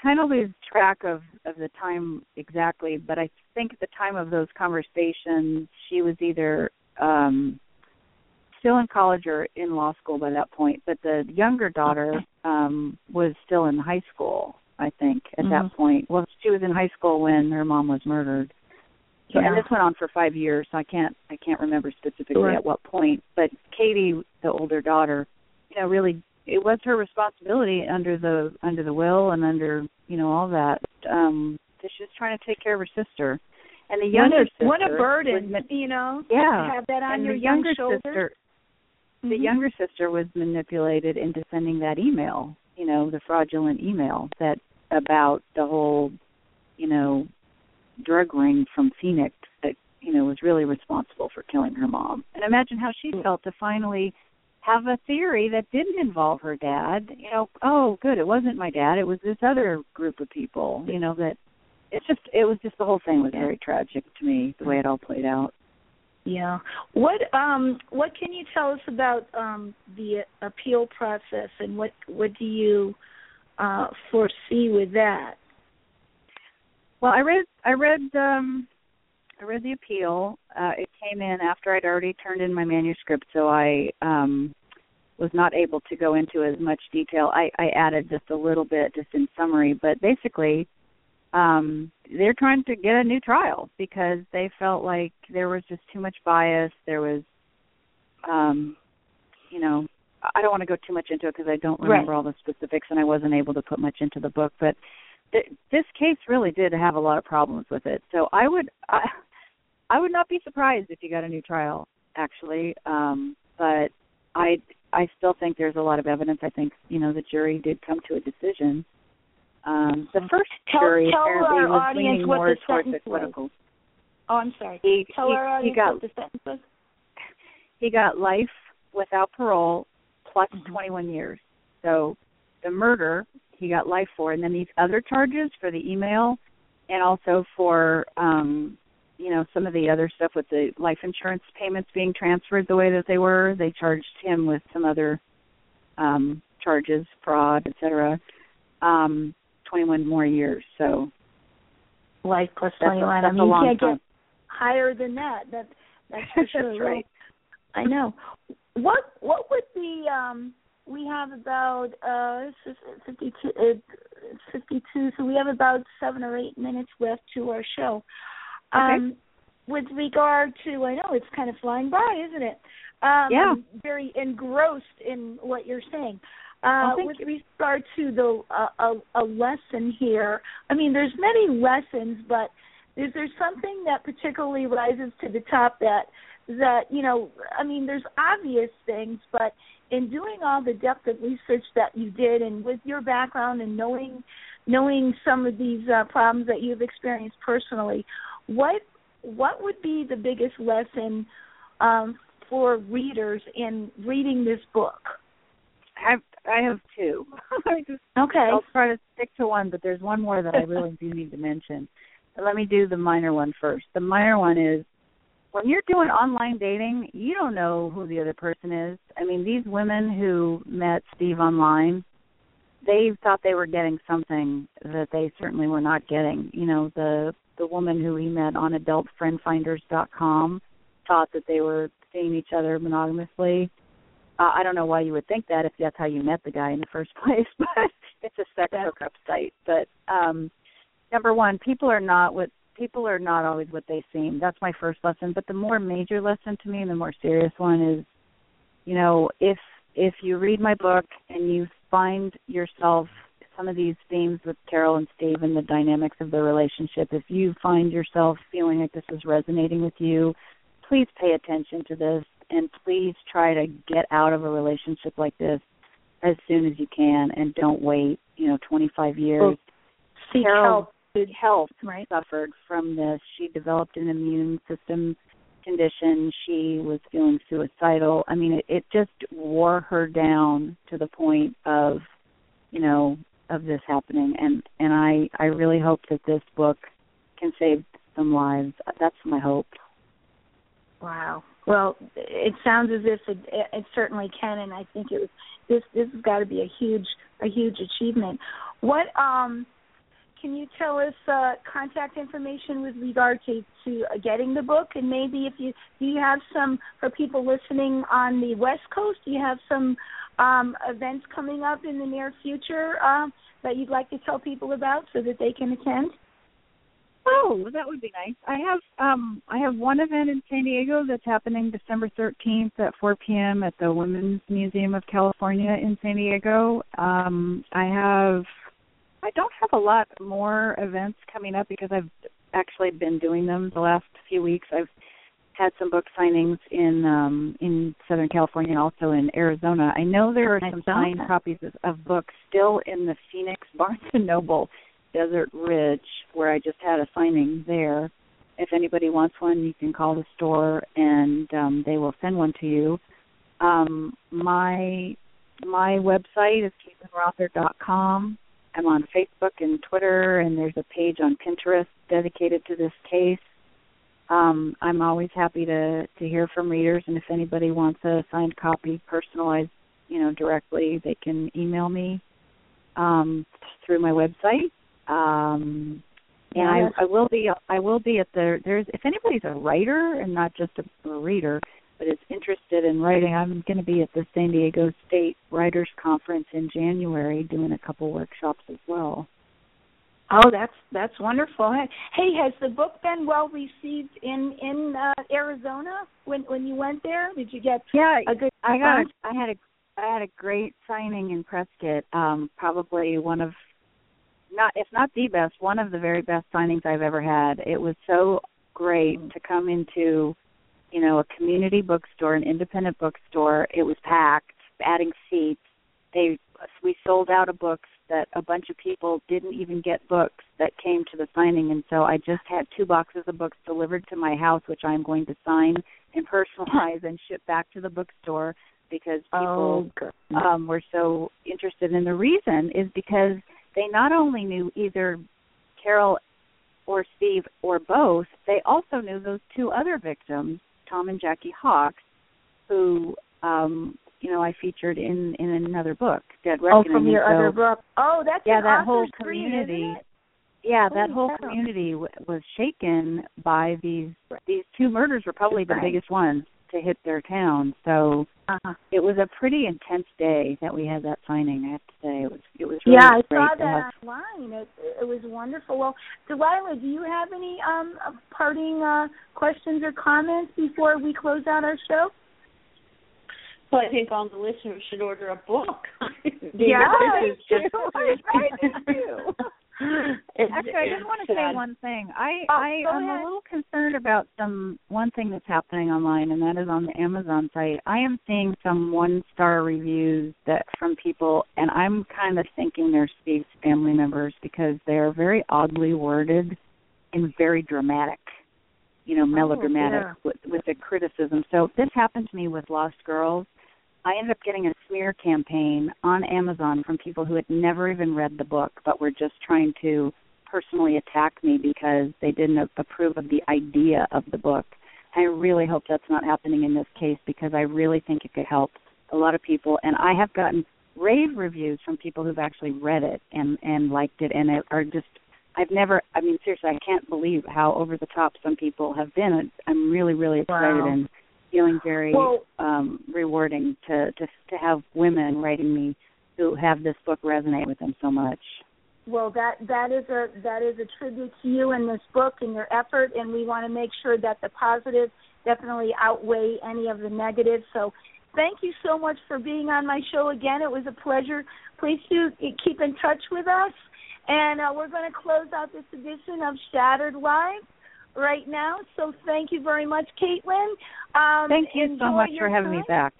kind of lose track of the time exactly, but I think at the time of those conversations, she was either still in college or in law school by that point. But the younger daughter was still in high school, I think, at that point. Well, she was in high school when her mom was murdered. So, yeah. And this went on for 5 years, so I can't remember specifically at what point. But Katie, the older daughter, you know, really. It was her responsibility under the will and under, you know, all that. She was trying to take care of her sister, and the younger sister. What a burden, you know. Yeah, to have that on your younger shoulders. Sister, the younger sister was manipulated into sending that email, you know, the fraudulent email that about the whole, you know, drug ring from Phoenix that, you know, was really responsible for killing her mom. And imagine how she felt to finally have a theory that didn't involve her dad, you know, oh, good, it wasn't my dad, it was this other group of people, you know, that it was just the whole thing was very tragic to me, the way it all played out. Yeah. What can you tell us about the appeal process, and what do you foresee with that? Well, I read the appeal. It came in after I'd already turned in my manuscript, so I was not able to go into as much detail. I added just a little bit, just in summary. But basically, they're trying to get a new trial because they felt like there was just too much bias. There was, you know, I don't want to go too much into it because I don't remember all the specifics, and I wasn't able to put much into the book. But this case really did have a lot of problems with it. So I would not be surprised if you got a new trial, actually. But I still think there's a lot of evidence. I think, you know, the jury did come to a decision. The first jury apparently was leaning more towards the political. Oh, I'm sorry. Tell our audience what the sentence was. He got life without parole plus 21 years. So the murder he got life for, and then these other charges for the email and also for... you know, some of the other stuff with the life insurance payments being transferred the way that they were. They charged him with some other charges, fraud, et cetera, 21 more years. So life plus 21. I mean, you can't get higher than that. That's for sure. That's right. I know. What would be, we have about 52, so we have about 7 or 8 minutes left to our show. Okay. With regard to, I know it's kind of flying by, isn't it? Yeah. I'm very engrossed in what you're saying. With regard to the a lesson here, I mean, there's many lessons, but Is there something that particularly rises to the top that, you know, I mean, there's obvious things, but in doing all the depth of research that you did and with your background and knowing some of these problems that you've experienced personally, what would be the biggest lesson for readers in reading this book? I have two. Okay. I'll try to stick to one, but there's one more that I really do need to mention. Let me do the minor one first. The minor one is, when you're doing online dating, you don't know who the other person is. I mean, these women who met Steve online, they thought they were getting something that they certainly were not getting. You know, the woman who he met on AdultFriendFinders.com thought that they were seeing each other monogamously. I don't know why you would think that if that's how you met the guy in the first place, but it's a sex hookup site. But number one, people are not always what they seem. That's my first lesson. But the more major lesson to me and the more serious one is, you know, if you read my book and you find yourself some of these themes with Carol and Steve and the dynamics of their relationship, if you find yourself feeling like this is resonating with you, please pay attention to this and please try to get out of a relationship like this as soon as you can and don't wait, you know, 25 years. Well, seek help. Health suffered from this. She developed an immune system condition. She was feeling suicidal. I mean, it just wore her down to the point of, you know, of this happening. And I really hope that this book can save some lives. That's my hope. Wow. Well, it sounds as if it certainly can, and I think it was, this has got to be a huge achievement. What can you tell us contact information with regard to getting the book? And maybe if you do you have some, for people listening on the West Coast, do you have some events coming up in the near future that you'd like to tell people about so that they can attend? Oh, that would be nice. I have one event in San Diego that's happening December 13th at 4 p.m. at the Women's Museum of California in San Diego. I don't have a lot more events coming up because I've actually been doing them the last few weeks. I've had some book signings in Southern California and also in Arizona. I know there are some signed copies of books still in the Phoenix, Barnes & Noble, Desert Ridge, where I just had a signing there. If anybody wants one, you can call the store and they will send one to you. My website is caitlinrother.com. I'm on Facebook and Twitter, and there's a page on Pinterest dedicated to this case. I'm always happy to hear from readers, and if anybody wants a signed copy, personalized, you know, directly, they can email me through my website. And yes. I will be at if anybody's a writer and not just a reader, but is interested in writing, I'm going to be at the San Diego State Writers Conference in January doing a couple workshops as well. Oh, that's wonderful. Hey, has the book been well received in Arizona when you went there? Did you get a good response? I had a great signing in Prescott. Probably one of one of the very best signings I've ever had. It was so great to come into, you know, a community bookstore, an independent bookstore. It was packed, adding seats. We sold out of books that a bunch of people didn't even get books that came to the signing. And so I just had 2 boxes of books delivered to my house, which I'm going to sign and personalize and ship back to the bookstore because people were so interested. And the reason is because they not only knew either Carol or Steve or both, they also knew those 2 other victims, Tom and Jackie Hawks, who, you know, I featured in another book, Dead Reckoning. Oh, from your other book. Oh, that's that whole community. Dream, isn't it? Yeah, that whole community was shaken by these 2 murders were probably the biggest ones to hit their town. So it was a pretty intense day that we had that signing. I have to say it was really great. Yeah, I saw that online. It was wonderful. Well, Delilah, do you have any parting questions or comments before we close out our show? Well, I think all the listeners should order a book. Yeah, that's true. Actually, I just want to say one thing. I am a little concerned about one thing that's happening online, and that is on the Amazon site. I am seeing some one-star reviews from people, and I'm kind of thinking they're Steve's family members because they are very oddly worded and very dramatic, melodramatic with the criticism. So this happened to me with Lost Girls. I ended up getting a smear campaign on Amazon from people who had never even read the book but were just trying to personally attack me because they didn't approve of the idea of the book. I really hope that's not happening in this case because I really think it could help a lot of people. And I have gotten rave reviews from people who've actually read it and liked it and are just seriously, I can't believe how over the top some people have been. I'm really, really excited and feeling very rewarding to have women writing me who have this book resonate with them so much. Well, that is a tribute to you and this book and your effort, and we want to make sure that the positives definitely outweigh any of the negatives. So thank you so much for being on my show again. It was a pleasure. Please do keep in touch with us, and we're going to close out this edition of Shattered Life right now. So thank you very much, Caitlin. Thank you so much for having me back.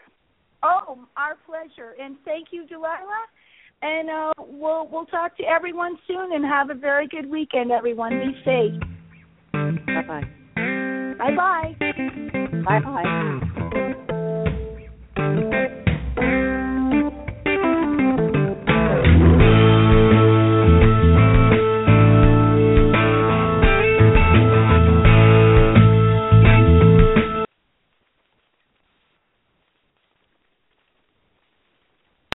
Oh, our pleasure. And thank you, Delilah. And we'll talk to everyone soon, and have a very good weekend, everyone. Be safe. Bye-bye. Bye-bye. Bye-bye.